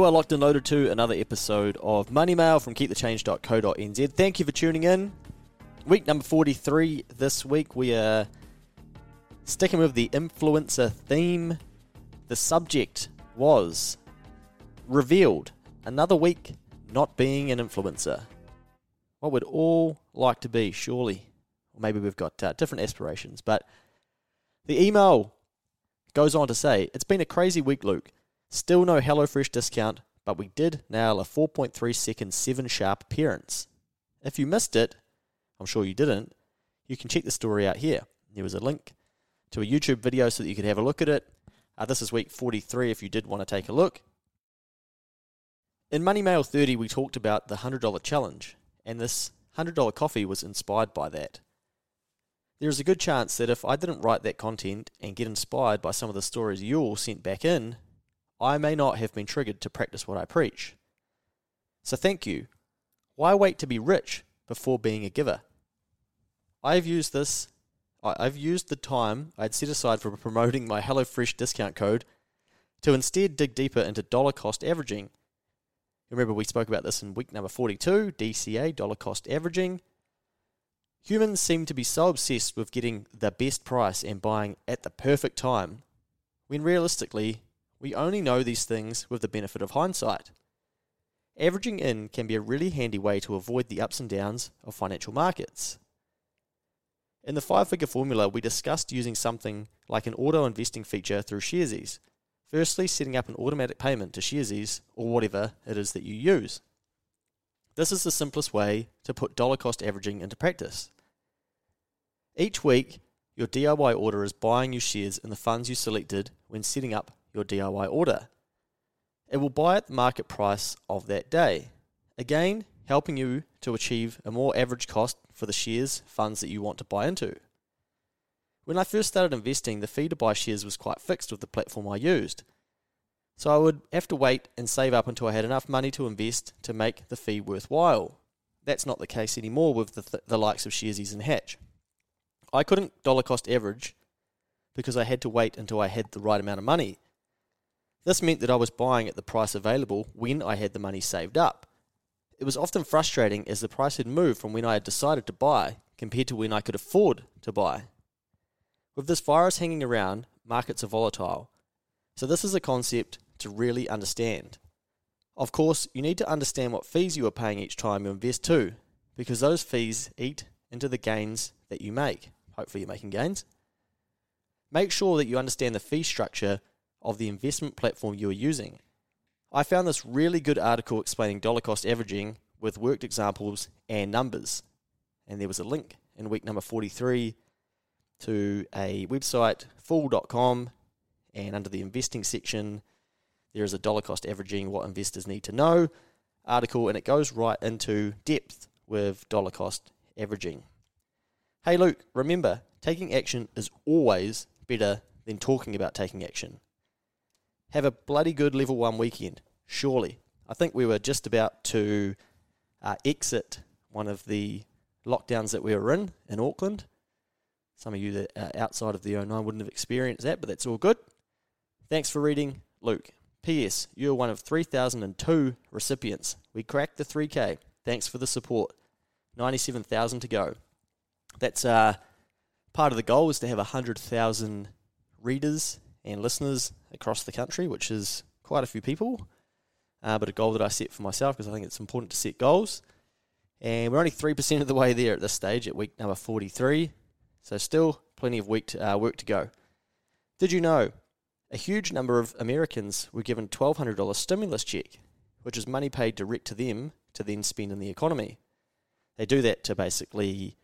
You are locked and loaded to another episode of Money Mail from keepthechange.co.nz. Thank you for tuning in. Week number 43 this week. We are sticking with the influencer theme. The subject was revealed. Another week not being an influencer. What we'd all like to be, surely. Or maybe we've got different aspirations. But the email goes on to say, it's been a crazy week, Luke. Still no HelloFresh discount, but we did nail a 4.3 second 7 Sharp appearance. If you missed it, I'm sure you didn't, you can check the story out here. There was a link to a YouTube video so that you could have a look at it. This is week 43 if you did want to take a look. In Money Mail 30, we talked about the $100 challenge, and this $100 coffee was inspired by that. There is a good chance that if I didn't write that content and get inspired by some of the stories you all sent back in, I may not have been triggered to practice what I preach. So thank you. Why wait to be rich before being a giver? I've used the time I'd set aside for promoting my HelloFresh discount code to instead dig deeper into dollar cost averaging. Remember we spoke about this in week number 42, DCA, dollar cost averaging. Humans seem to be so obsessed with getting the best price and buying at the perfect time, when realistically, we only know these things with the benefit of hindsight. Averaging in can be a really handy way to avoid the ups and downs of financial markets. In the five-figure formula, we discussed using something like an auto-investing feature through Sharesies. Firstly, setting up an automatic payment to Sharesies or whatever it is that you use. This is the simplest way to put dollar cost averaging into practice. Each week, your DIY order is buying you shares in the funds you selected when setting up your DIY order. It will buy at the market price of that day, again helping you to achieve a more average cost for the shares funds that you want to buy into. When I first started investing, the fee to buy shares was quite fixed with the platform I used, so I would have to wait and save up until I had enough money to invest to make the fee worthwhile. That's not the case anymore with the likes of Sharesies and Hatch. I couldn't dollar cost average because I had to wait until I had the right amount of money. This meant that I was buying at the price available when I had the money saved up. It was often frustrating as the price had moved from when I had decided to buy compared to when I could afford to buy. With this virus hanging around, markets are volatile, so this is a concept to really understand. Of course, you need to understand what fees you are paying each time you invest too, because those fees eat into the gains that you make. Hopefully you're making gains. Make sure that you understand the fee structure of the investment platform you are using. I found this really good article explaining dollar cost averaging with worked examples and numbers. And there was a link in week number 43 to a website, fool.com, and under the investing section, there is a dollar cost averaging what investors need to know article, and it goes right into depth with dollar cost averaging. Hey Luke, remember, taking action is always better than talking about taking action. Have a bloody good level 1 weekend, surely. I think we were just about to exit one of the lockdowns that we were in Auckland. Some of you that are outside of the 09 wouldn't have experienced that, but that's all good. Thanks for reading, Luke. P.S. You're one of 3,002 recipients. We cracked the 3K. Thanks for the support. 97,000 to go. That's part of the goal is to have 100,000 readers and listeners across the country, which is quite a few people, but a goal that I set for myself because I think it's important to set goals. And we're only 3% of the way there at this stage at week number 43, so still plenty of work to go. Did you know a huge number of Americans were given $1,200 stimulus check, which is money paid direct to them to then spend in the economy? They do that to basically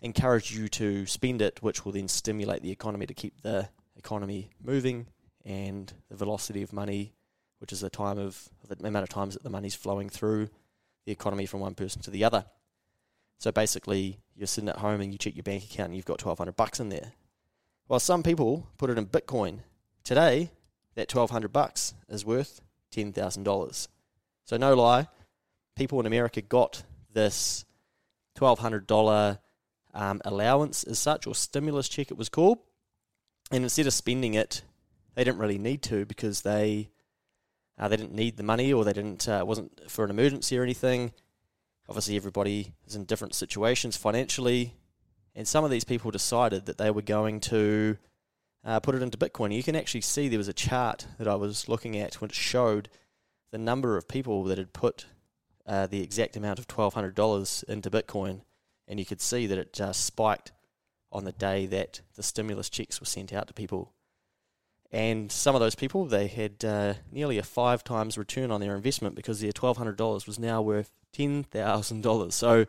encourage you to spend it, which will then stimulate the economy to keep the economy moving and the velocity of money, which is the time of the amount of times that the money's flowing through the economy from one person to the other. So basically, you're sitting at home and you check your bank account and you've got $1,200 in there. While some people put it in Bitcoin, today that $1,200 is worth $10,000. So no lie, people in America got this $1,200 allowance as such, or stimulus check it was called. And instead of spending it, they didn't really need to because they They didn't need the money, or they didn't. It wasn't for an emergency or anything. Obviously, everybody is in different situations financially, and some of these people decided that they were going to put it into Bitcoin. You can actually see there was a chart that I was looking at which showed the number of people that had put the exact amount of $1,200 into Bitcoin, and you could see that it spiked on the day that the stimulus checks were sent out to people. And some of those people, they had nearly a 5 times return on their investment, because their $1,200 was now worth $10,000. So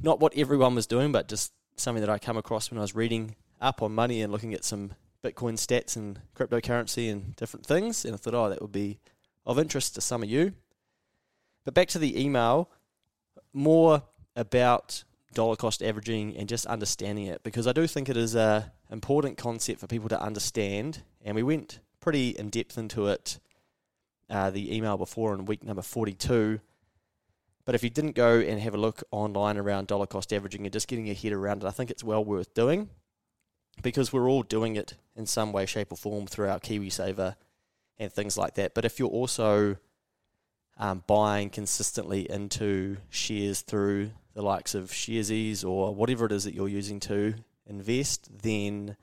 not what everyone was doing, but just something that I come across when I was reading up on money and looking at some Bitcoin stats and cryptocurrency and different things. And I thought, oh, that would be of interest to some of you. But back to the email, more about dollar cost averaging and just understanding it, because I do think it is a important concept for people to understand, and we went pretty in depth into it the email before in week number 42. But if you didn't go and have a look online around dollar cost averaging and just getting your head around it, I think it's well worth doing, because we're all doing it in some way, shape or form through our KiwiSaver and things like that. But if you're also buying consistently into shares through the likes of Sharesies or whatever it is that you're using to invest, then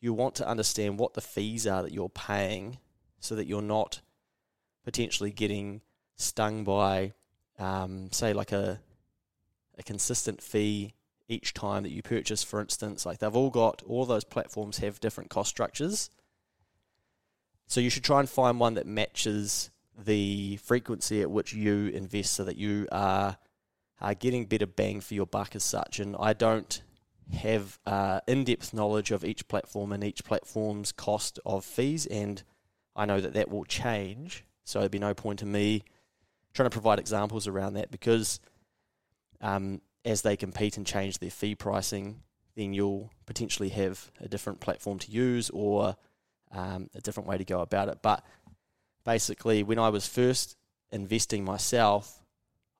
you want to understand what the fees are that you're paying, so that you're not potentially getting stung by, say, like a consistent fee each time that you purchase, for instance. Like, they've all got, all those platforms have different cost structures. So you should try and find one that matches the frequency at which you invest, so that you are getting better bang for your buck as such. And I don't have in-depth knowledge of each platform and each platform's cost of fees, and I know that that will change, so there'd be no point in me trying to provide examples around that, because as they compete and change their fee pricing, then you'll potentially have a different platform to use, or a different way to go about it. But basically, when I was first investing myself,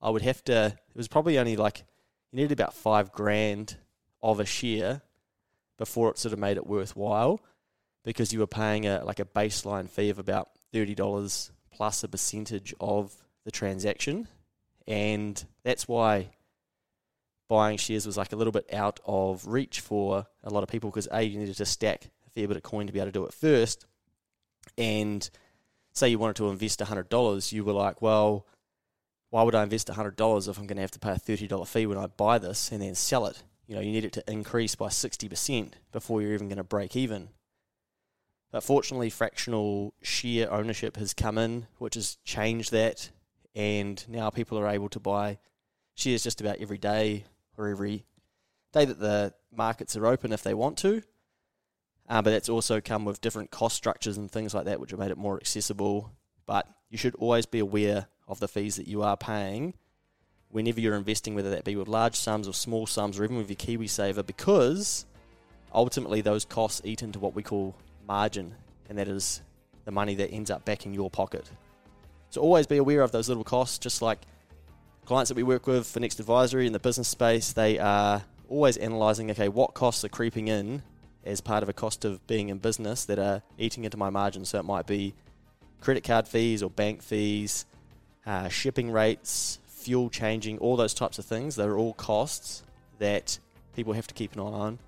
I would have to, it was probably only like, you needed about $5,000 of a share before it sort of made it worthwhile, because you were paying a baseline fee of about $30 plus a percentage of the transaction. And that's why buying shares was like a little bit out of reach for a lot of people, because A, you needed to stack a fair bit of coin to be able to do it first. And say you wanted to invest $100, you were like, well, why would I invest $100 if I'm going to have to pay a $30 fee when I buy this and then sell it? You know, you need it to increase by 60% before you're even going to break even. But fortunately, fractional share ownership has come in, which has changed that, and now people are able to buy shares just about every day, or every day that the markets are open if they want to. But that's also come with different cost structures and things like that, which have made it more accessible. But you should always be aware of the fees that you are paying whenever you're investing, whether that be with large sums or small sums, or even with your KiwiSaver, because ultimately those costs eat into what we call margin, and that is the money that ends up back in your pocket. So always be aware of those little costs. Just like clients that we work with for Next Advisory in the business space, they are always analysing, okay, what costs are creeping in as part of a cost of being in business that are eating into my margin. So it might be credit card fees or bank fees, shipping rates, fuel changing, all those types of things. They're all costs that people have to keep an eye on.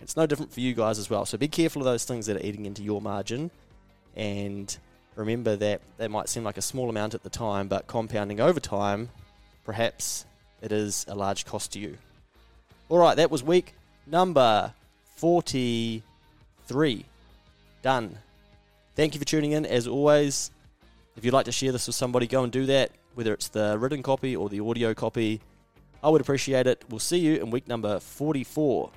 It's no different for you guys as well. So be careful of those things that are eating into your margin. And remember that that might seem like a small amount at the time, but compounding over time, perhaps it is a large cost to you. All right, that was week number 43 done. Thank you for tuning in. As always, if you'd like to share this with somebody, go and do that, whether it's the written copy or the audio copy. I would appreciate it. We'll see you in week number 44.